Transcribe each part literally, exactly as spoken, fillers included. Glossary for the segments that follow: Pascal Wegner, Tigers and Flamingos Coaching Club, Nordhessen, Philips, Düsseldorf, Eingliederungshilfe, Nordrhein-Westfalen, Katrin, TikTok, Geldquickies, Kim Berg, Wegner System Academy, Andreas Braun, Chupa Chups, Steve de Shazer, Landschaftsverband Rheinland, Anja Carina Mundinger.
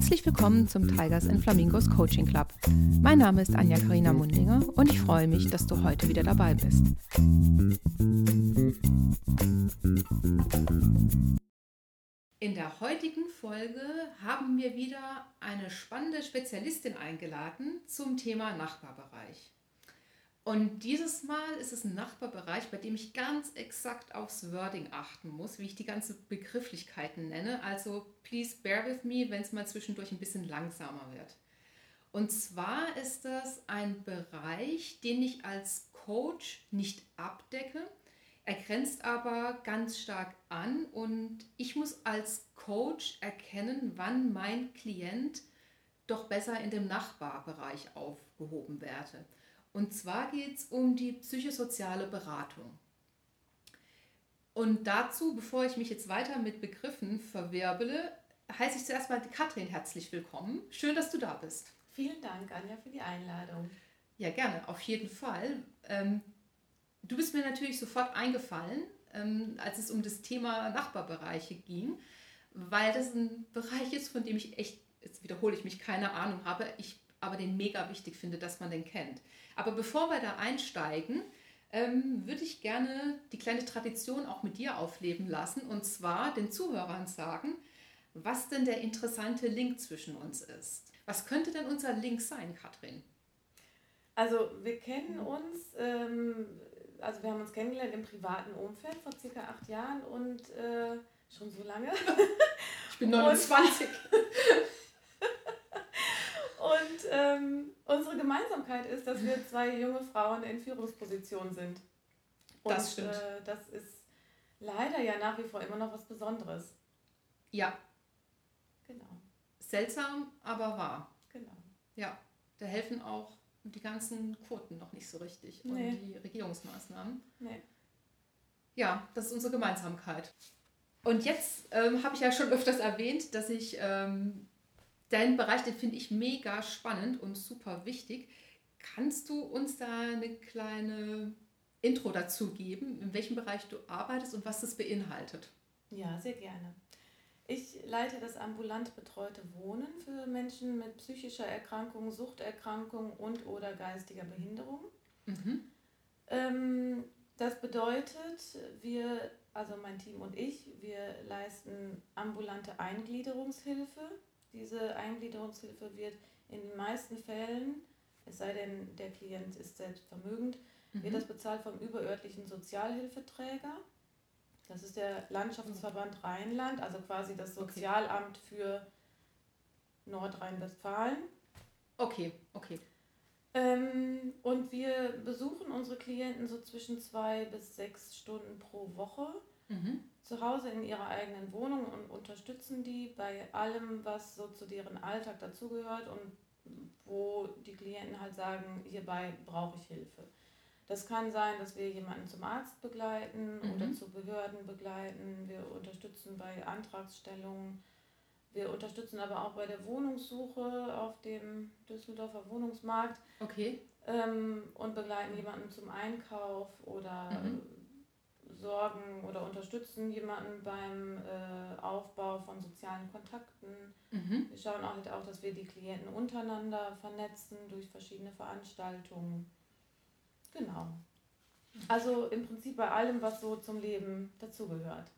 Herzlich willkommen zum Tigers and Flamingos Coaching Club. Mein Name ist Anja Carina Mundinger und ich freue mich, dass du heute wieder dabei bist. In der heutigen Folge haben wir wieder eine spannende Spezialistin eingeladen zum Thema Nachbarbereich. Und dieses Mal ist es ein Nachbarbereich, bei dem ich ganz exakt aufs Wording achten muss, wie ich die ganzen Begrifflichkeiten nenne. Also please bear with me, wenn es mal zwischendurch ein bisschen langsamer wird. Und zwar ist das ein Bereich, den ich als Coach nicht abdecke. Er grenzt aber ganz stark an und ich muss als Coach erkennen, wann mein Klient doch besser in dem Nachbarbereich aufgehoben werde. Und zwar geht es um die psychosoziale Beratung. Und dazu, bevor ich mich jetzt weiter mit Begriffen verwirbele, heiße ich zuerst mal Katrin herzlich willkommen. Schön, dass du da bist. Vielen Dank, Anja, für die Einladung. Ja, gerne, auf jeden Fall. Du bist mir natürlich sofort eingefallen, als es um das Thema Nachbarbereiche ging, weil das ein Bereich ist, von dem ich echt, jetzt wiederhole ich mich, keine Ahnung habe, ich aber den mega wichtig finde, dass man den kennt. Aber bevor wir da einsteigen, ähm, würde ich gerne die kleine Tradition auch mit dir aufleben lassen und zwar den Zuhörern sagen, was denn der interessante Link zwischen uns ist. Was könnte denn unser Link sein, Katrin? Also wir kennen uns, ähm, also wir haben uns kennengelernt im privaten Umfeld vor circa acht Jahren und äh, schon so lange. Ich bin neunundzwanzig. Und ähm, unsere Gemeinsamkeit ist, dass wir zwei junge Frauen in Führungspositionen sind. Und, das stimmt. Äh, das ist leider ja nach wie vor immer noch was Besonderes. Ja. Genau. Seltsam, aber wahr. Genau. Ja, da helfen auch die ganzen Quoten noch nicht so richtig und nee. Die Regierungsmaßnahmen. Nee. Ja, das ist unsere Gemeinsamkeit. Und jetzt ähm, habe ich ja schon öfters erwähnt, dass ich... Ähm, Deinen Bereich, den finde ich mega spannend und super wichtig. Kannst du uns da eine kleine Intro dazu geben, in welchem Bereich du arbeitest und was das beinhaltet? Ja, sehr gerne. Ich leite das ambulant betreute Wohnen für Menschen mit psychischer Erkrankung, Suchterkrankung und oder geistiger Behinderung. Mhm. Ähm, das bedeutet, wir, also mein Team und ich, wir leisten ambulante Eingliederungshilfe. Diese Eingliederungshilfe wird in den meisten Fällen, es sei denn, der Klient ist selbst vermögend, mhm. wird das bezahlt vom überörtlichen Sozialhilfeträger. Das ist der Landschaftsverband Rheinland, also quasi das Sozialamt okay. für Nordrhein-Westfalen. Okay, okay. Ähm, und wir besuchen unsere Klienten so zwischen zwei bis sechs Stunden pro Woche. Mhm. Zu Hause in ihrer eigenen Wohnung und unterstützen die bei allem, was so zu deren Alltag dazugehört und wo die Klienten halt sagen, hierbei brauche ich Hilfe. Das kann sein, dass wir jemanden zum Arzt begleiten mhm. oder zu Behörden begleiten. Wir unterstützen bei Antragsstellungen. Wir unterstützen aber auch bei der Wohnungssuche auf dem Düsseldorfer Wohnungsmarkt. Okay. Ähm, und begleiten jemanden zum Einkauf oder... Mhm. sorgen oder unterstützen jemanden beim äh, Aufbau von sozialen Kontakten. Mhm. Wir schauen auch, halt auch, dass wir die Klienten untereinander vernetzen durch verschiedene Veranstaltungen. Genau. Also im Prinzip bei allem, was so zum Leben dazugehört.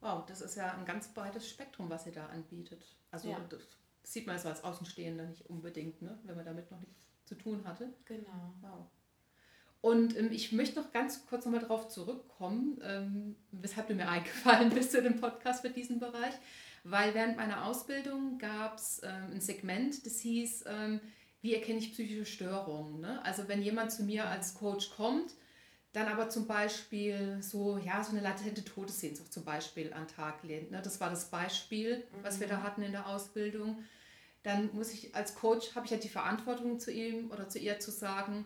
Wow, das ist ja ein ganz breites Spektrum, was ihr da anbietet. Also ja. Das sieht man so als Außenstehender nicht unbedingt, ne? Wenn man damit noch nichts zu tun hatte. Genau. Wow. Und ähm, ich möchte noch ganz kurz nochmal darauf zurückkommen, ähm, weshalb du mir eingefallen bist zu dem Podcast für diesen Bereich, weil während meiner Ausbildung gab es ähm, ein Segment, das hieß, ähm, wie erkenne ich psychische Störungen, ne? Also wenn jemand zu mir als Coach kommt, dann aber zum Beispiel so, ja, so eine latente Todessehnsucht zum Beispiel an den Tag lehnt, ne? Das war das Beispiel, mhm. was wir da hatten in der Ausbildung. Dann muss ich als Coach, habe ich ja halt die Verantwortung zu ihm oder zu ihr zu sagen,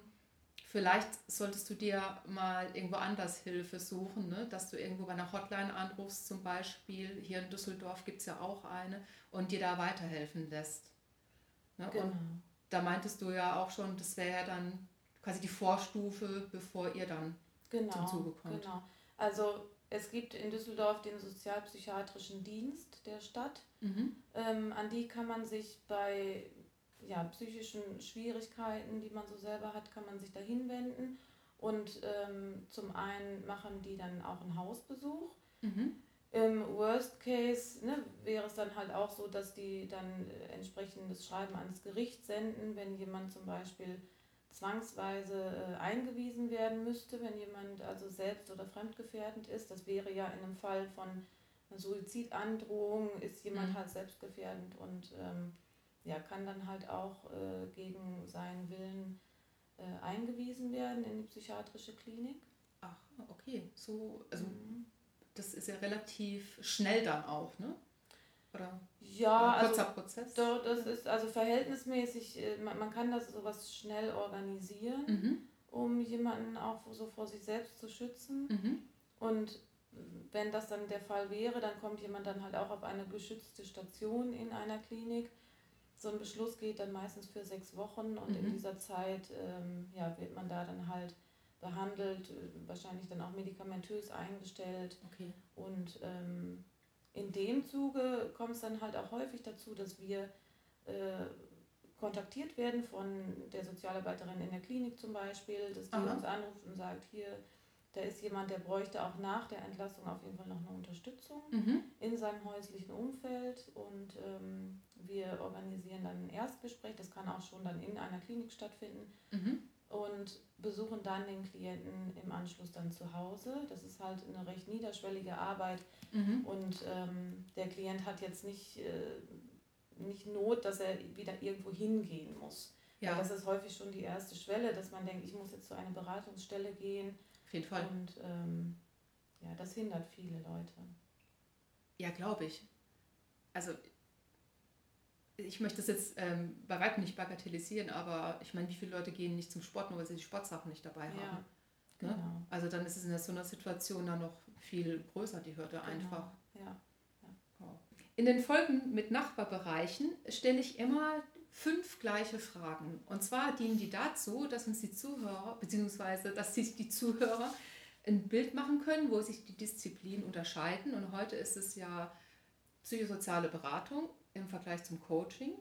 vielleicht solltest du dir mal irgendwo anders Hilfe suchen, ne? Dass du irgendwo bei einer Hotline anrufst zum Beispiel. Hier in Düsseldorf gibt es ja auch eine und dir da weiterhelfen lässt. Ne? Genau. Und da meintest du ja auch schon, das wäre ja dann quasi die Vorstufe, bevor ihr dann genau, zum Zuge kommt. Genau. Also Es gibt in Düsseldorf den sozialpsychiatrischen Dienst der Stadt. Mhm. Ähm, an die kann man sich bei ja, psychischen Schwierigkeiten, die man so selber hat, kann man sich da hinwenden. Und ähm, zum einen machen die dann auch einen Hausbesuch. Mhm. Im Worst Case ne, wäre es dann halt auch so, dass die dann entsprechendes Schreiben ans Gericht senden, wenn jemand zum Beispiel zwangsweise äh, eingewiesen werden müsste, wenn jemand also selbst- oder fremdgefährdend ist. Das wäre ja in einem Fall von einer Suizidandrohung, ist jemand mhm. halt selbstgefährdend und ähm, ja, kann dann halt auch äh, gegen seinen Willen äh, eingewiesen werden in die psychiatrische Klinik. Ach, okay. So, also mhm. das ist ja relativ schnell dann auch, ne? Oder ja, ein kurzer also, Prozess? Doch, das ist also verhältnismäßig, man, man kann das sowas schnell organisieren, mhm. um jemanden auch so vor sich selbst zu schützen. Mhm. Und wenn das dann der Fall wäre, dann kommt jemand dann halt auch auf eine geschützte Station in einer Klinik. So ein Beschluss geht dann meistens für sechs Wochen und mhm. in dieser Zeit ähm, ja, wird man da dann halt behandelt, wahrscheinlich dann auch medikamentös eingestellt. Okay. Und ähm, in dem Zuge kommt es dann halt auch häufig dazu, dass wir äh, kontaktiert werden von der Sozialarbeiterin in der Klinik zum Beispiel, dass die Aha. uns anruft und sagt, hier, da ist jemand, der bräuchte auch nach der Entlassung auf jeden Fall noch eine Unterstützung mhm. in seinem häuslichen Umfeld. Und ähm, wir organisieren dann ein Erstgespräch, das kann auch schon dann in einer Klinik stattfinden. Mhm. Und besuchen dann den Klienten im Anschluss dann zu Hause. Das ist halt eine recht niederschwellige Arbeit. Mhm. Und ähm, der Klient hat jetzt nicht, äh, nicht Not, dass er wieder irgendwo hingehen muss. Ja. Weil das ist häufig schon die erste Schwelle, dass man denkt, ich muss jetzt zu einer Beratungsstelle gehen. Auf jeden Fall. Und ähm, ja, das hindert viele Leute. Ja, glaube ich. Also ich möchte das jetzt ähm, bei weitem nicht bagatellisieren, aber ich meine, wie viele Leute gehen nicht zum Sport, nur weil sie die Sportsachen nicht dabei haben. Ja, genau. Ne? Also dann ist es in so einer Situation dann noch viel größer, die Hürde genau. einfach. Ja. Ja. Wow. In den Folgen mit Nachbarbereichen stelle ich immer fünf gleiche Fragen. Und zwar dienen die dazu, dass uns die Zuhörer, beziehungsweise dass sich die Zuhörer ein Bild machen können, wo sich die Disziplinen unterscheiden. Und heute ist es ja psychosoziale Beratung im Vergleich zum Coaching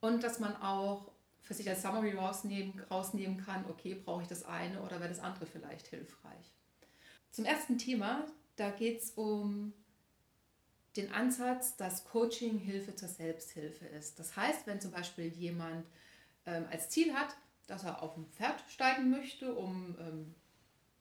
und dass man auch für sich als Summary rausnehmen, rausnehmen kann, okay, brauche ich das eine oder wäre das andere vielleicht hilfreich. Zum ersten Thema, da geht es um den Ansatz, dass Coaching Hilfe zur Selbsthilfe ist. Das heißt, wenn zum Beispiel jemand ähm, als Ziel hat, dass er auf ein Pferd steigen möchte, um ähm,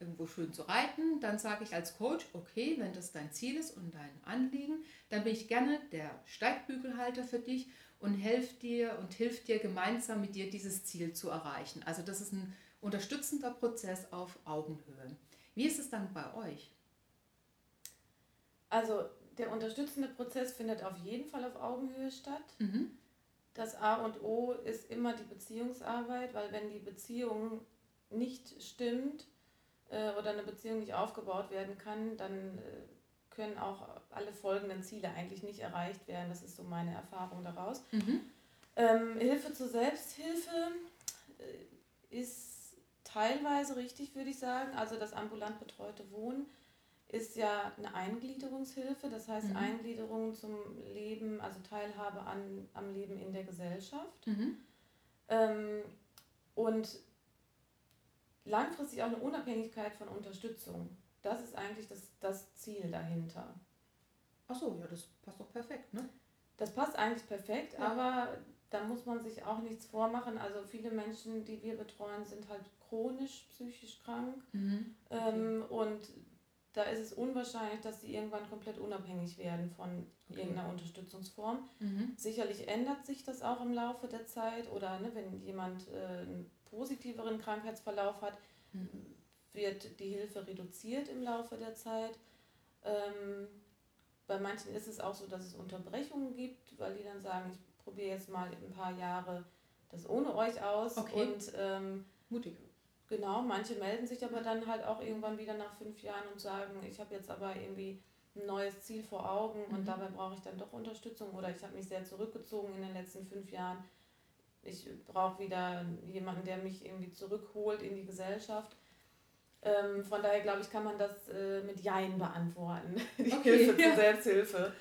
irgendwo schön zu reiten, dann sage ich als Coach, okay, wenn das dein Ziel ist und dein Anliegen, dann bin ich gerne der Steigbügelhalter für dich und helfe dir und hilft dir gemeinsam mit dir dieses Ziel zu erreichen. Also das ist ein unterstützender Prozess auf Augenhöhe. Wie ist es dann bei euch? Also der unterstützende Prozess findet auf jeden Fall auf Augenhöhe statt. Mhm. Das A und O ist immer die Beziehungsarbeit, weil wenn die Beziehung nicht stimmt, oder eine Beziehung nicht aufgebaut werden kann, dann können auch alle folgenden Ziele eigentlich nicht erreicht werden. Das ist so meine Erfahrung daraus. Mhm. Ähm, Hilfe zur Selbsthilfe ist teilweise richtig, würde ich sagen. Also das ambulant betreute Wohnen ist ja eine Eingliederungshilfe. Das heißt mhm. Eingliederung zum Leben, also Teilhabe an, am Leben in der Gesellschaft. Mhm. Ähm, und langfristig auch eine Unabhängigkeit von Unterstützung. Das ist eigentlich das, das Ziel dahinter. Ach so, ja, das passt doch perfekt, ne? Das passt eigentlich perfekt, ja. Aber da muss man sich auch nichts vormachen. Also viele Menschen, die wir betreuen, sind halt chronisch psychisch krank. Mhm. Okay. Ähm, und da ist es unwahrscheinlich, dass sie irgendwann komplett unabhängig werden von okay. irgendeiner Unterstützungsform. Mhm. Sicherlich ändert sich das auch im Laufe der Zeit. Oder ne, wenn jemand äh, positiveren Krankheitsverlauf hat, mhm. wird die Hilfe reduziert im Laufe der Zeit. Ähm, bei manchen ist es auch so, dass es Unterbrechungen gibt, weil die dann sagen, ich probiere jetzt mal ein paar Jahre das ohne euch aus. Okay. Und, ähm, mutig. Genau, manche melden sich aber dann halt auch irgendwann wieder nach fünf Jahren und sagen, ich habe jetzt aber irgendwie ein neues Ziel vor Augen mhm. und dabei brauche ich dann doch Unterstützung oder ich habe mich sehr zurückgezogen in den letzten fünf Jahren. Ich brauche wieder jemanden, der mich irgendwie zurückholt in die Gesellschaft. Ähm, von daher glaube ich, kann man das äh, mit Jein beantworten, die okay, Hilfe zur ja. Selbsthilfe.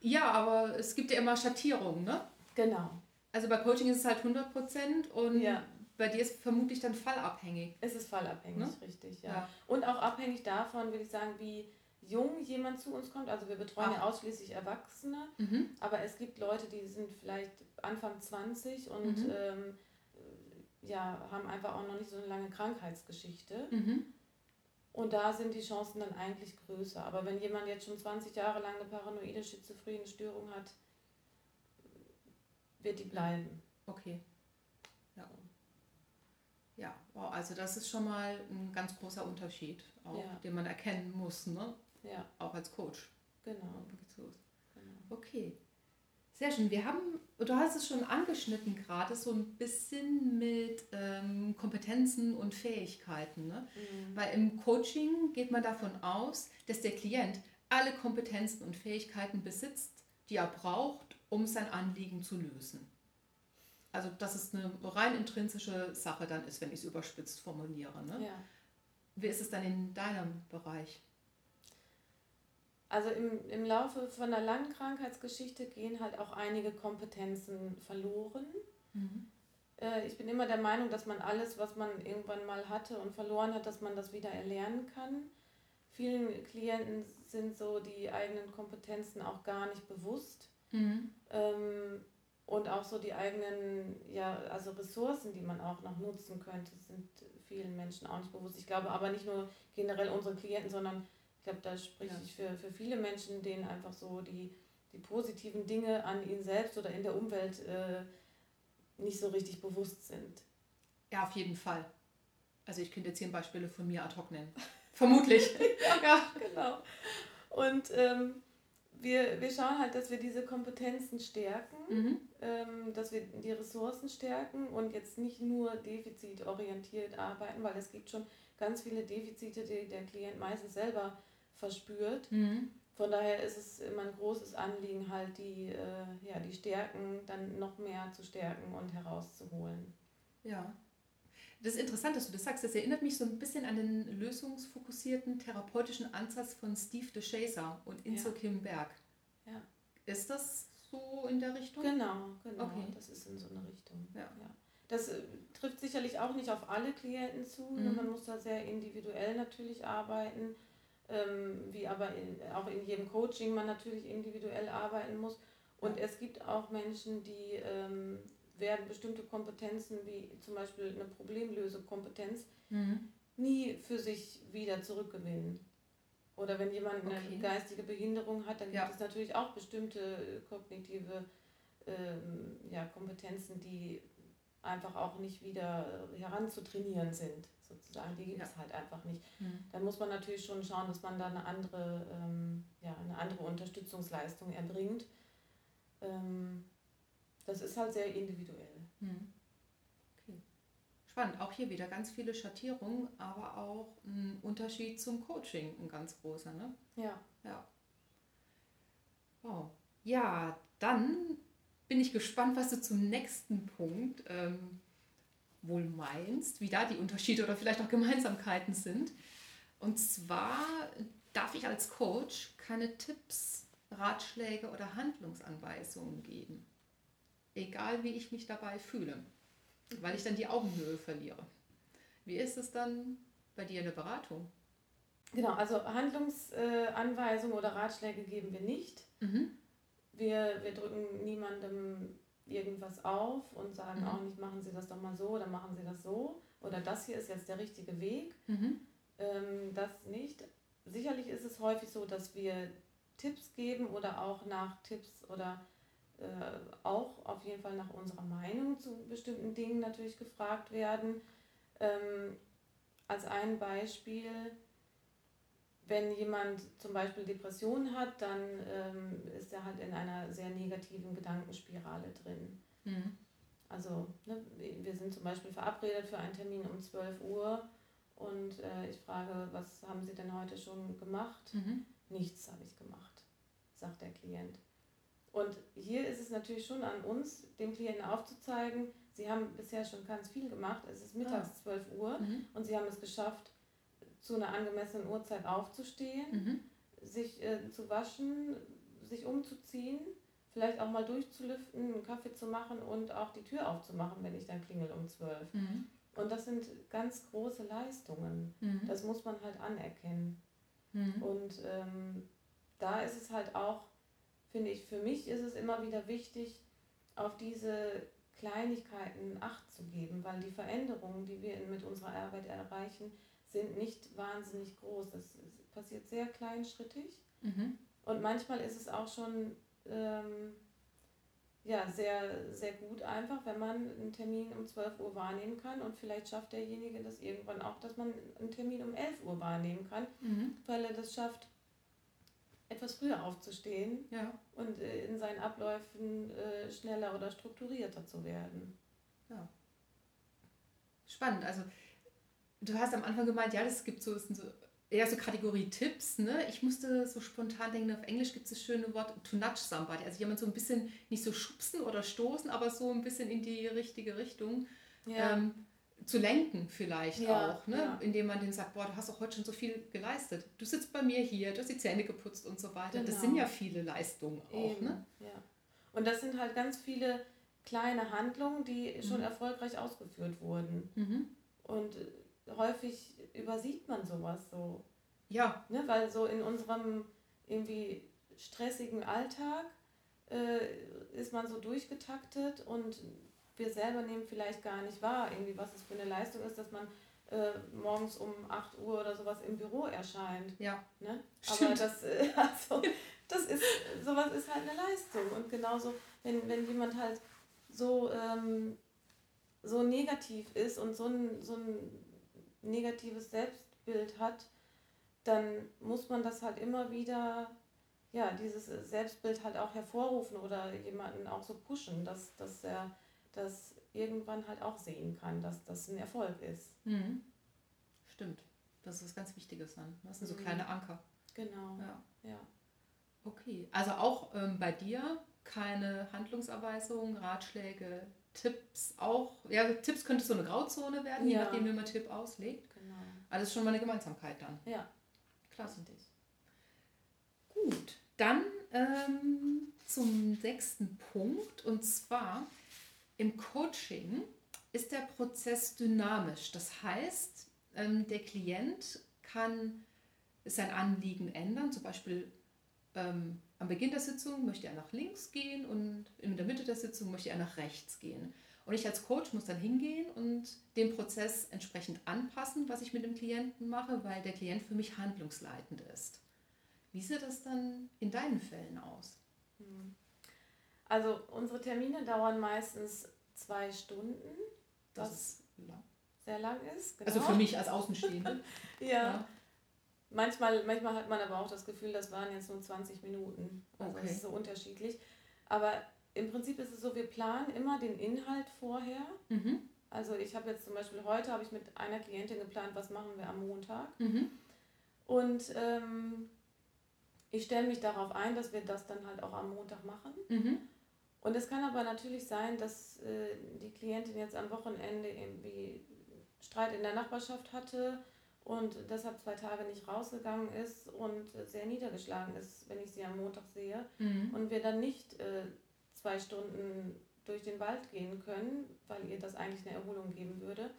Ja, aber es gibt ja immer Schattierungen, ne? Genau. Also bei Coaching ist es halt hundert Prozent und ja. bei dir ist vermutlich dann fallabhängig. Es ist fallabhängig, ne? Richtig, ja. ja. Und auch abhängig davon, würde ich sagen, wie jung jemand zu uns kommt. Also wir betreuen ah. ja ausschließlich Erwachsene, mhm. aber es gibt Leute, die sind vielleicht Anfang zwanzig und mhm. ähm, ja, haben einfach auch noch nicht so eine lange Krankheitsgeschichte. Mhm. Und da sind die Chancen dann eigentlich größer. Aber wenn jemand jetzt schon zwanzig Jahre lang eine paranoide schizophrene Störung hat, wird die bleiben. Okay. Ja. Ja, wow, also das ist schon mal ein ganz großer Unterschied, auch, ja. den man erkennen muss, ne? Ja. Auch als Coach. Genau. Okay. Sehr schön. Wir haben, du hast es schon angeschnitten gerade, so ein bisschen mit ähm, Kompetenzen und Fähigkeiten, ne? Mhm. Weil im Coaching geht man davon aus, dass der Klient alle Kompetenzen und Fähigkeiten besitzt, die er braucht, um sein Anliegen zu lösen. Also dass es eine rein intrinsische Sache dann ist, wenn ich es überspitzt formuliere, ne? Ja. Wie ist es dann in deinem Bereich? Also im, im Laufe von der langen Krankheitsgeschichte gehen halt auch einige Kompetenzen verloren. Mhm. Äh, ich bin immer der Meinung, dass man alles, was man irgendwann mal hatte und verloren hat, dass man das wieder erlernen kann. Vielen Klienten sind so die eigenen Kompetenzen auch gar nicht bewusst. Mhm. Ähm, und auch so die eigenen, ja, also Ressourcen, die man auch noch nutzen könnte, sind vielen Menschen auch nicht bewusst. Ich glaube aber nicht nur generell unsere Klienten, sondern ich glaube, da spreche ja. ich für, für viele Menschen, denen einfach so die, die positiven Dinge an ihnen selbst oder in der Umwelt äh, nicht so richtig bewusst sind. Ja, auf jeden Fall. Also ich könnte zehn Beispiele von mir ad hoc nennen. Vermutlich. ja, genau. Und ähm, wir, wir schauen halt, dass wir diese Kompetenzen stärken, mhm. ähm, dass wir die Ressourcen stärken und jetzt nicht nur defizitorientiert arbeiten, weil es gibt schon ganz viele Defizite, die der Klient meistens selber verspürt. Mhm. Von daher ist es immer ein großes Anliegen, halt die, äh, ja, die Stärken dann noch mehr zu stärken und herauszuholen. Ja, das ist interessant, dass du das sagst. Das erinnert mich so ein bisschen an den lösungsfokussierten therapeutischen Ansatz von Steve de Shazer und Inzo ja. Kim Berg. Ja. Ist das so in der Richtung? Genau, genau. Okay. Das ist in so eine Richtung. Ja. Ja. Das trifft sicherlich auch nicht auf alle Klienten zu. Mhm. Man muss da sehr individuell natürlich arbeiten, ähm, wie aber in, auch in jedem Coaching man natürlich individuell arbeiten muss. Und ja. es gibt auch Menschen, die ähm, werden bestimmte Kompetenzen, wie zum Beispiel eine Problemlösekompetenz, mhm. nie für sich wieder zurückgewinnen. Oder wenn jemand okay. eine geistige Behinderung hat, dann gibt ja. es natürlich auch bestimmte kognitive ähm, ja, Kompetenzen, die einfach auch nicht wieder heranzutrainieren sind, sozusagen, die gibt ja. es halt einfach nicht. Mhm. Dann muss man natürlich schon schauen, dass man da eine andere, ähm, ja, eine andere Unterstützungsleistung erbringt. Ähm, das ist halt sehr individuell. Mhm. Okay. Spannend, auch hier wieder ganz viele Schattierungen, aber auch ein Unterschied zum Coaching, ein ganz großer, ne? Ja. Ja, wow. Ja, dann bin ich gespannt, was du zum nächsten Punkt ähm, wohl meinst, wie da die Unterschiede oder vielleicht auch Gemeinsamkeiten sind. Und zwar darf ich als Coach keine Tipps, Ratschläge oder Handlungsanweisungen geben, egal wie ich mich dabei fühle, weil ich dann die Augenhöhe verliere. Wie ist es dann bei dir in der Beratung? Genau, also Handlungsanweisungen oder Ratschläge geben wir nicht. Mhm. Wir, wir drücken niemandem irgendwas auf und sagen mhm. auch nicht, machen Sie das doch mal so oder machen Sie das so oder das hier ist jetzt der richtige Weg. Mhm. Ähm, das nicht. Sicherlich ist es häufig so, dass wir Tipps geben oder auch nach Tipps oder äh, auch auf jeden Fall nach unserer Meinung zu bestimmten Dingen natürlich gefragt werden. Ähm, als ein Beispiel: Wenn jemand zum Beispiel Depressionen hat, dann ähm, ist er halt in einer sehr negativen Gedankenspirale drin. Mhm. Also ne, wir sind zum Beispiel verabredet für einen Termin um zwölf Uhr und äh, ich frage, was haben Sie denn heute schon gemacht? Mhm. Nichts habe ich gemacht, sagt der Klient. Und hier ist es natürlich schon an uns, dem Klienten aufzuzeigen, Sie haben bisher schon ganz viel gemacht, es ist mittags ah. zwölf Uhr mhm. und Sie haben es geschafft, zu einer angemessenen Uhrzeit aufzustehen, mhm. sich äh, zu waschen, sich umzuziehen, vielleicht auch mal durchzulüften, einen Kaffee zu machen und auch die Tür aufzumachen, wenn ich dann klingel um zwölf. Mhm. Und das sind ganz große Leistungen. Mhm. Das muss man halt anerkennen. Mhm. Und ähm, da ist es halt auch, finde ich, für mich ist es immer wieder wichtig, auf diese Kleinigkeiten Acht zu geben, weil die Veränderungen, die wir mit unserer Arbeit erreichen, sind nicht wahnsinnig groß. Es passiert sehr kleinschrittig. Mhm. Und manchmal ist es auch schon ähm, ja, sehr, sehr gut einfach, wenn man einen Termin um zwölf Uhr wahrnehmen kann und vielleicht schafft derjenige das irgendwann auch, dass man einen Termin um elf Uhr wahrnehmen kann, mhm. weil er das schafft, etwas früher aufzustehen ja. und äh, in seinen Abläufen äh, schneller oder strukturierter zu werden. Ja. Spannend. Also du hast am Anfang gemeint, ja, das gibt so, das sind so eher so Kategorie-Tipps, ne? Ich musste so spontan denken, auf Englisch gibt es das schöne Wort to nudge somebody. Also jemand so ein bisschen, nicht so schubsen oder stoßen, aber so ein bisschen in die richtige Richtung ja. ähm, zu lenken vielleicht ja, auch, ne? Ja. Indem man denen sagt, boah, du hast doch heute schon so viel geleistet. Du sitzt bei mir hier, du hast die Zähne geputzt und so weiter. Genau. Das sind ja viele Leistungen auch, eben. Ne? Ja. Und das sind halt ganz viele kleine Handlungen, die mhm. schon erfolgreich ausgeführt wurden. Mhm. Und häufig übersieht man sowas so. Ja. Ne? Weil so in unserem irgendwie stressigen Alltag äh, ist man so durchgetaktet und wir selber nehmen vielleicht gar nicht wahr, irgendwie, was es für eine Leistung ist, dass man äh, morgens um acht Uhr oder sowas im Büro erscheint. Ja. Ne? Aber das, äh, also, das ist, sowas ist halt eine Leistung. Und genauso, wenn, wenn jemand halt so, ähm, so negativ ist und so ein, so ein negatives Selbstbild hat, dann muss man das halt immer wieder, ja, dieses Selbstbild halt auch hervorrufen oder jemanden auch so pushen, dass, dass er das irgendwann halt auch sehen kann, dass das ein Erfolg ist. Mhm. Stimmt. Das ist was ganz Wichtiges dann. Das sind so mhm. kleine Anker. Genau. Ja. Ja. Okay. Also auch ähm, bei dir keine Handlungsanweisungen, Ratschläge, Tipps auch. Ja, Tipps könnte so eine Grauzone werden, ja. je nachdem, wie man Tipp auslegt. Genau. Aber das ist schon mal eine Gemeinsamkeit dann. Ja. Klasse. Richtig. Gut. Dann ähm, zum sechsten Punkt. Und zwar... Im Coaching ist der Prozess dynamisch. Das heißt, der Klient kann sein Anliegen ändern. Zum Beispiel ähm, am Beginn der Sitzung möchte er nach links gehen und in der Mitte der Sitzung möchte er nach rechts gehen. Und ich als Coach muss dann hingehen und den Prozess entsprechend anpassen, was ich mit dem Klienten mache, weil der Klient für mich handlungsleitend ist. Wie sieht das dann in deinen Fällen aus? Hm. Also unsere Termine dauern meistens zwei Stunden, das was ist lang. Sehr lang ist. Genau. Also für mich als Außenstehende. ja. ja. Manchmal, manchmal hat man aber auch das Gefühl, das waren jetzt nur zwanzig Minuten. Also okay. Das ist so unterschiedlich. Aber im Prinzip ist es so, wir planen immer den Inhalt vorher. Mhm. Also ich habe jetzt zum Beispiel heute habe ich mit einer Klientin geplant, was machen wir am Montag. Mhm. Und ähm, ich stelle mich darauf ein, dass wir das dann halt auch am Montag machen. Mhm. Und es kann aber natürlich sein, dass äh, die Klientin jetzt am Wochenende irgendwie Streit in der Nachbarschaft hatte und deshalb zwei Tage nicht rausgegangen ist und äh, sehr niedergeschlagen ist, wenn ich sie am Montag sehe. Mhm. Und wir dann nicht äh, zwei Stunden durch den Wald gehen können, weil ihr das eigentlich eine Erholung geben würde.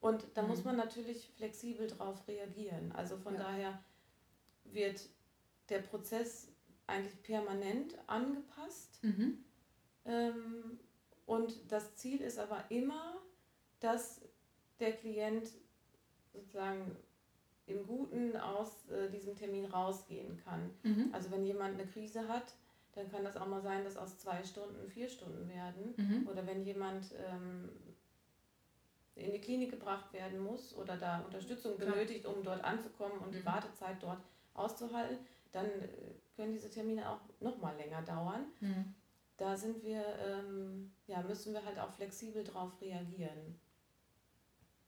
Und da mhm. muss man natürlich flexibel drauf reagieren. Also von ja. daher wird der Prozess eigentlich permanent angepasst. Mhm. Ähm, und das Ziel ist aber immer, dass der Klient sozusagen im Guten aus äh, diesem Termin rausgehen kann. Mhm. Also wenn jemand eine Krise hat, dann kann das auch mal sein, dass aus zwei Stunden vier Stunden werden. Mhm. Oder wenn jemand ähm, in die Klinik gebracht werden muss oder da Unterstützung Klar. benötigt, um dort anzukommen und mhm. die Wartezeit dort auszuhalten, dann können diese Termine auch noch mal länger dauern. Mhm. Da sind wir, ähm, ja, müssen wir halt auch flexibel drauf reagieren.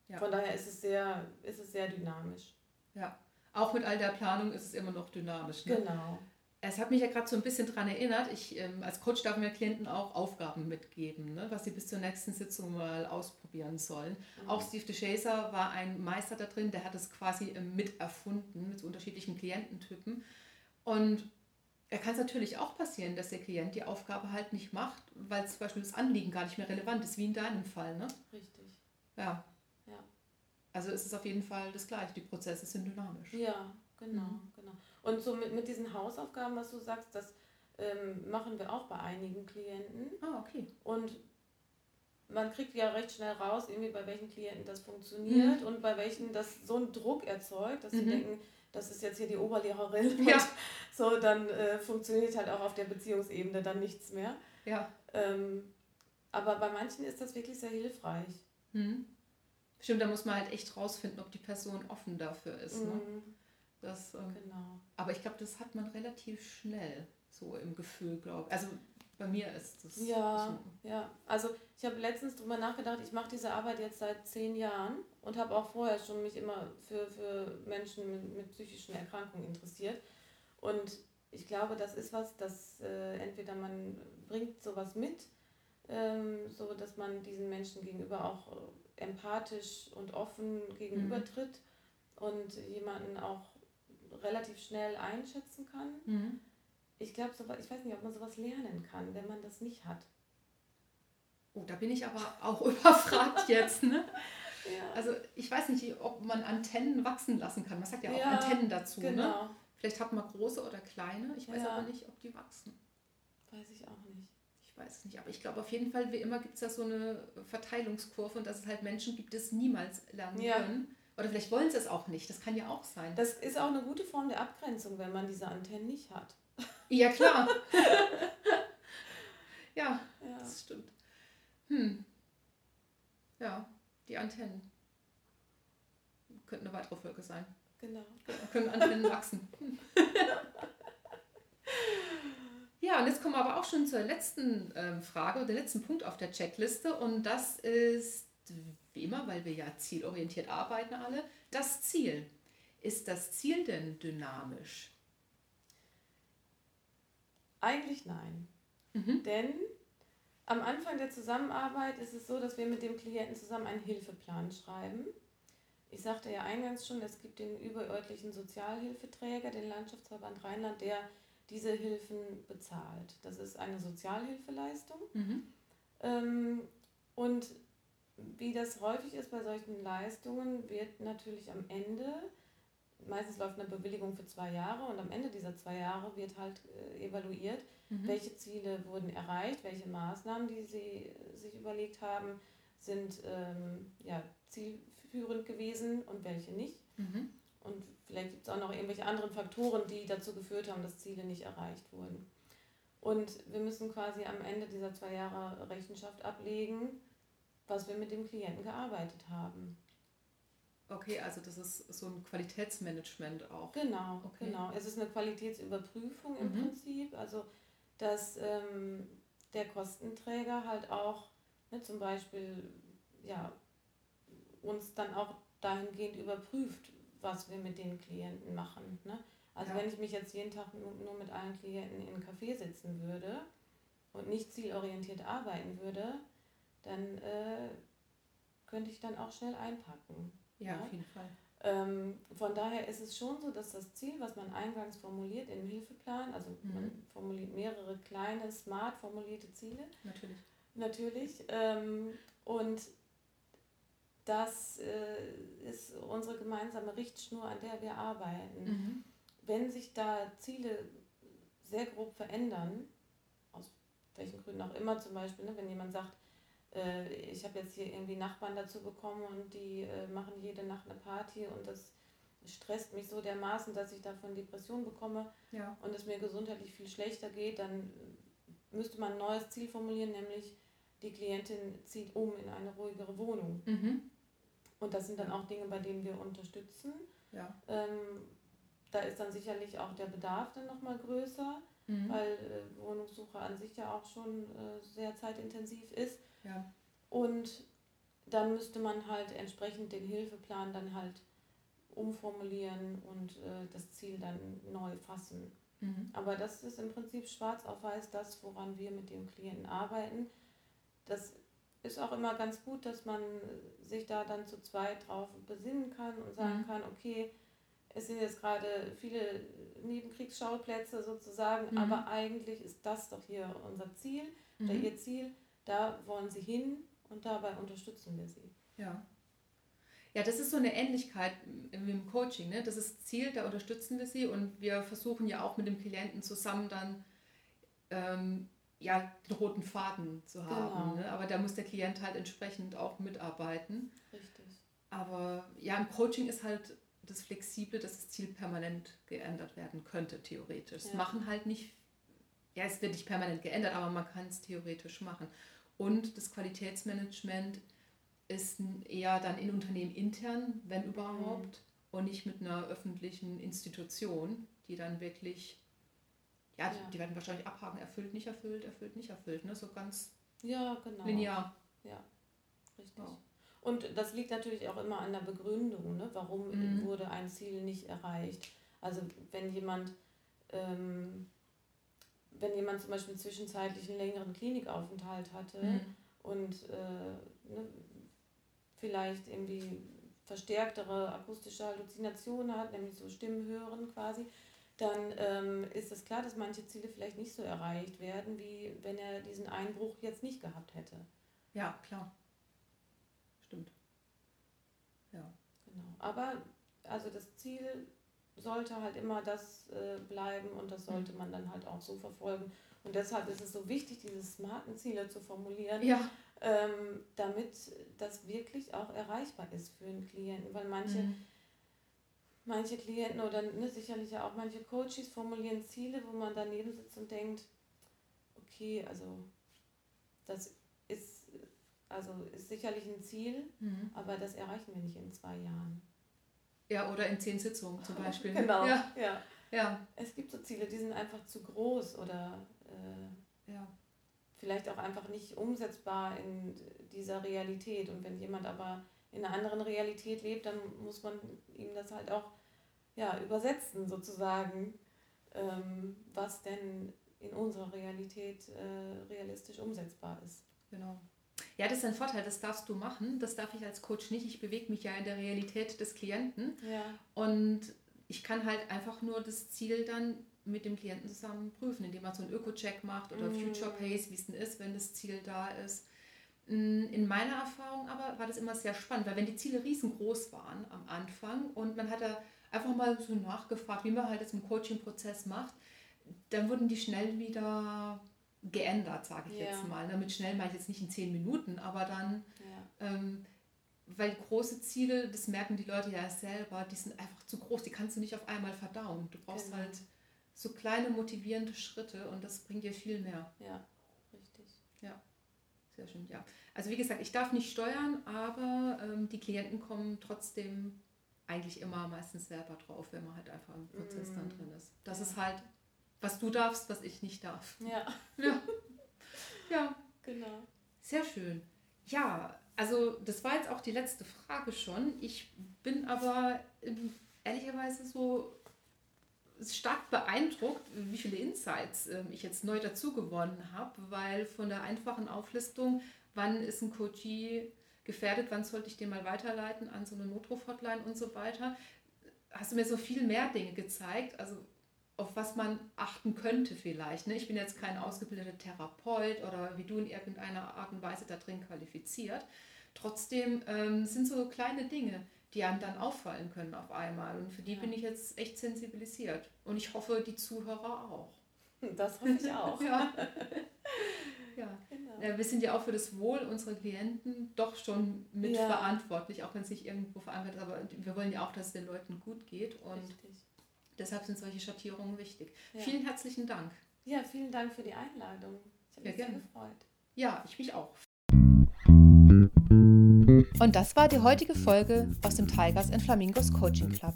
Ja. Von daher ist es sehr, ist es sehr dynamisch. Ja, auch mit all der Planung ist es immer noch dynamisch. Ne? Genau. Es hat mich ja gerade so ein bisschen daran erinnert, ich ähm, als Coach darf mir Klienten auch Aufgaben mitgeben, ne, was sie bis zur nächsten Sitzung mal ausprobieren sollen. Mhm. Auch Steve de Shazer war ein Meister da drin, der hat es quasi ähm, mit erfunden, mit so unterschiedlichen Kliententypen. Und er kann es natürlich auch passieren, dass der Klient die Aufgabe halt nicht macht, weil zum Beispiel das Anliegen gar nicht mehr relevant ist, wie in deinem Fall. Ne? Richtig. Ja. ja. Also es ist auf jeden Fall das Gleiche, die Prozesse sind dynamisch. Ja, genau, mhm. genau. Und so mit, mit diesen Hausaufgaben, was du sagst, das ähm, machen wir auch bei einigen Klienten. Ah, okay. Und man kriegt ja recht schnell raus, irgendwie bei welchen Klienten das funktioniert mhm. und bei welchen das so einen Druck erzeugt, dass mhm. sie denken, das ist jetzt hier die Oberlehrerin. Ja. So, dann äh, funktioniert halt auch auf der Beziehungsebene dann nichts mehr. Ja. Ähm, aber bei manchen ist das wirklich sehr hilfreich. Mhm. Stimmt, da muss man halt echt rausfinden, ob die Person offen dafür ist. Mhm. Ne? Das, ähm, genau. Aber ich glaube, das hat man relativ schnell so im Gefühl, glaube ich. Also bei mir ist das ja, so. Ja, also ich habe letztens drüber nachgedacht, ich mache diese Arbeit jetzt seit zehn Jahren und habe auch vorher schon mich immer für, für Menschen mit, mit psychischen Erkrankungen interessiert. Und ich glaube, das ist was, dass äh, entweder man bringt sowas mit, ähm, so dass man diesen Menschen gegenüber auch äh, empathisch und offen gegenübertritt mhm. und jemanden auch relativ schnell einschätzen kann. Mhm. Ich glaube, ich weiß nicht, ob man sowas lernen kann, wenn man das nicht hat. Oh, da bin ich aber auch überfragt jetzt. Ne? Ja. Also ich weiß nicht, ob man Antennen wachsen lassen kann. Man sagt ja auch ja, Antennen dazu. Genau. Ne? Vielleicht hat man große oder kleine. Ich weiß ja. aber nicht, ob die wachsen. Weiß ich auch nicht. Ich weiß es nicht. Aber ich glaube auf jeden Fall, wie immer gibt es da so eine Verteilungskurve und dass es halt Menschen gibt, die es niemals lernen ja. können. Oder vielleicht wollen sie es auch nicht. Das kann ja auch sein. Das ist auch eine gute Form der Abgrenzung, wenn man diese Antennen nicht hat. Ja, klar. ja, ja, das stimmt. Hm. Ja, die Antennen. Könnten eine weitere Folge sein. Genau. Können Antennen wachsen. Ja, und jetzt kommen wir aber auch schon zur letzten äh, Frage, der letzten Punkt auf der Checkliste. Und das ist... wie immer, weil wir ja zielorientiert arbeiten alle, das Ziel. Ist das Ziel denn dynamisch? Eigentlich nein. Mhm. Denn am Anfang der Zusammenarbeit ist es so, dass wir mit dem Klienten zusammen einen Hilfeplan schreiben. Ich sagte ja eingangs schon, es gibt den überörtlichen Sozialhilfeträger, den Landschaftsverband Rheinland, der diese Hilfen bezahlt. Das ist eine Sozialhilfeleistung. Mhm. Ähm, und wie das häufig ist bei solchen Leistungen, wird natürlich am Ende, meistens läuft eine Bewilligung für zwei Jahre und am Ende dieser zwei Jahre wird halt äh, evaluiert, mhm. welche Ziele wurden erreicht, welche Maßnahmen, die sie sich überlegt haben, sind ähm, ja, zielführend gewesen und welche nicht. Mhm. Und vielleicht gibt es auch noch irgendwelche anderen Faktoren, die dazu geführt haben, dass Ziele nicht erreicht wurden. Und wir müssen quasi am Ende dieser zwei Jahre Rechenschaft ablegen, was wir mit dem Klienten gearbeitet haben. Okay, also das ist so ein Qualitätsmanagement auch. Genau, okay. genau. Es ist eine Qualitätsüberprüfung im mhm. Prinzip, also dass ähm, der Kostenträger halt auch ne, zum Beispiel ja, uns dann auch dahingehend überprüft, was wir mit den Klienten machen. Ne? Also ja. wenn ich mich jetzt jeden Tag nur mit allen Klienten in einen Café sitzen würde und nicht zielorientiert arbeiten würde, dann äh, könnte ich dann auch schnell einpacken. Ja, ja? auf jeden Fall. Ähm, von daher ist es schon so, dass das Ziel, was man eingangs formuliert im Hilfeplan, also mhm. man formuliert mehrere kleine, smart formulierte Ziele. Natürlich. Natürlich. Ähm, und das äh, ist unsere gemeinsame Richtschnur, an der wir arbeiten. Mhm. Wenn sich da Ziele sehr grob verändern, aus welchen Gründen auch immer, zum Beispiel, ne, wenn jemand sagt, ich habe jetzt hier irgendwie Nachbarn dazu bekommen und die äh, machen jede Nacht eine Party und das stresst mich so dermaßen, dass ich davon Depressionen bekomme ja. und es mir gesundheitlich viel schlechter geht, dann müsste man ein neues Ziel formulieren, nämlich die Klientin zieht um in eine ruhigere Wohnung. Mhm. Und das sind dann auch Dinge, bei denen wir unterstützen. Ja. Ähm, da ist dann sicherlich auch der Bedarf dann nochmal größer, mhm. weil äh, Wohnungssuche an sich ja auch schon äh, sehr zeitintensiv ist. Ja. Und dann müsste man halt entsprechend den Hilfeplan dann halt umformulieren und äh, das Ziel dann neu fassen. Mhm. Aber das ist im Prinzip schwarz auf weiß das, woran wir mit dem Klienten arbeiten. Das ist auch immer ganz gut, dass man sich da dann zu zweit drauf besinnen kann und sagen mhm. kann, okay, es sind jetzt gerade viele Nebenkriegsschauplätze sozusagen, mhm. aber eigentlich ist das doch hier unser Ziel, mhm. oder ihr Ziel, da wollen sie hin und dabei unterstützen wir sie. Ja. Ja, das ist so eine Ähnlichkeit im Coaching, ne? Das ist Ziel, da unterstützen wir sie und wir versuchen ja auch mit dem Klienten zusammen dann ähm, ja, den roten Faden zu haben. Genau. Ne? Aber da muss der Klient halt entsprechend auch mitarbeiten. Richtig. Aber ja, im Coaching ist halt das Flexible, dass das Ziel permanent geändert werden könnte, theoretisch. Ja. Es machen halt nicht, ja, es wird nicht permanent geändert, aber man kann es theoretisch machen. Und das Qualitätsmanagement ist eher dann in Unternehmen intern, wenn überhaupt, mhm. und nicht mit einer öffentlichen Institution, die dann wirklich, ja, ja. die werden wahrscheinlich abhaken, erfüllt, nicht erfüllt, erfüllt, nicht erfüllt, ne? So ganz ja, genau. linear. Ja, richtig. Ja. Und das liegt natürlich auch immer an der Begründung, ne? Warum mhm. wurde ein Ziel nicht erreicht. Also wenn jemand, ähm, wenn jemand zum Beispiel zwischenzeitlich einen längeren Klinikaufenthalt hatte mhm. und äh, ne, vielleicht irgendwie verstärktere akustische Halluzinationen hat, nämlich so Stimmen hören quasi, dann ähm, ist es klar, dass manche Ziele vielleicht nicht so erreicht werden, wie wenn er diesen Einbruch jetzt nicht gehabt hätte. Ja, klar. Stimmt. Ja. Genau. Aber also das Ziel sollte halt immer das äh, bleiben und das sollte man dann halt auch so verfolgen. Und deshalb ist es so wichtig, diese smarten Ziele zu formulieren, ja. ähm, damit das wirklich auch erreichbar ist für den Klienten. Weil manche, mhm. manche Klienten oder ne, sicherlich auch manche Coaches formulieren Ziele, wo man daneben sitzt und denkt, okay, also das ist, also ist sicherlich ein Ziel, mhm. aber das erreichen wir nicht in zwei Jahren. Ja, oder in zehn Sitzungen zum Beispiel. Genau, ja. ja. Ja. Es gibt so Ziele, die sind einfach zu groß oder äh, ja. vielleicht auch einfach nicht umsetzbar in dieser Realität. Und wenn jemand aber in einer anderen Realität lebt, dann muss man ihm das halt auch ja, übersetzen sozusagen, ähm, was denn in unserer Realität äh, realistisch umsetzbar ist. Genau. Ja, das ist ein Vorteil, das darfst du machen, das darf ich als Coach nicht. Ich bewege mich ja in der Realität des Klienten ja. und ich kann halt einfach nur das Ziel dann mit dem Klienten zusammen prüfen, indem man so einen Öko-Check macht oder mhm. Future Pace, wie es denn ist, wenn das Ziel da ist. In meiner Erfahrung aber war das immer sehr spannend, weil wenn die Ziele riesengroß waren am Anfang und man hat da einfach mal so nachgefragt, wie man halt das im Coaching-Prozess macht, dann wurden die schnell wieder geändert, sage ich ja. jetzt mal. Damit schnell meine ich jetzt nicht in zehn Minuten, aber dann... Ja. Ähm, Weil große Ziele, das merken die Leute ja selber, die sind einfach zu groß, die kannst du nicht auf einmal verdauen. Du brauchst genau. halt so kleine motivierende Schritte und das bringt dir viel mehr. Ja, richtig. Ja, sehr schön, ja. Also wie gesagt, ich darf nicht steuern, aber ähm, die Klienten kommen trotzdem eigentlich immer meistens selber drauf, wenn man halt einfach im Prozess mm. dann drin ist. Das ja. ist halt, was du darfst, was ich nicht darf. Ja. Ja, ja. Genau. Sehr schön. Ja, also das war jetzt auch die letzte Frage schon. Ich bin aber ähm, ehrlicherweise so stark beeindruckt, wie viele Insights äh, ich jetzt neu dazu gewonnen habe, weil von der einfachen Auflistung, wann ist ein Coachee gefährdet, wann sollte ich den mal weiterleiten an so eine Notruf-Hotline und so weiter, hast du mir so viel mehr Dinge gezeigt, also auf was man achten könnte vielleicht. Ne? Ich bin jetzt kein ausgebildeter Therapeut oder wie du in irgendeiner Art und Weise da drin qualifiziert. Trotzdem ähm, sind so kleine Dinge, die einem dann auffallen können auf einmal. Und für die ja. bin ich jetzt echt sensibilisiert. Und ich hoffe, die Zuhörer auch. Das hoffe ich auch. ja. Ja. Genau. Wir sind ja auch für das Wohl unserer Klienten doch schon mitverantwortlich, ja. auch wenn es nicht irgendwo verankert ist. Aber wir wollen ja auch, dass es den Leuten gut geht. Und richtig. Deshalb sind solche Schattierungen wichtig. Ja. Vielen herzlichen Dank. Ja, vielen Dank für die Einladung. Ich habe mich sehr gefreut. Ja, ich mich auch. Und das war die heutige Folge aus dem Tigers and Flamingos Coaching Club.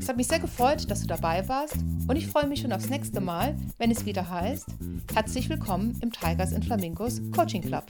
Es hat mich sehr gefreut, dass du dabei warst und ich freue mich schon aufs nächste Mal, wenn es wieder heißt, herzlich willkommen im Tigers and Flamingos Coaching Club.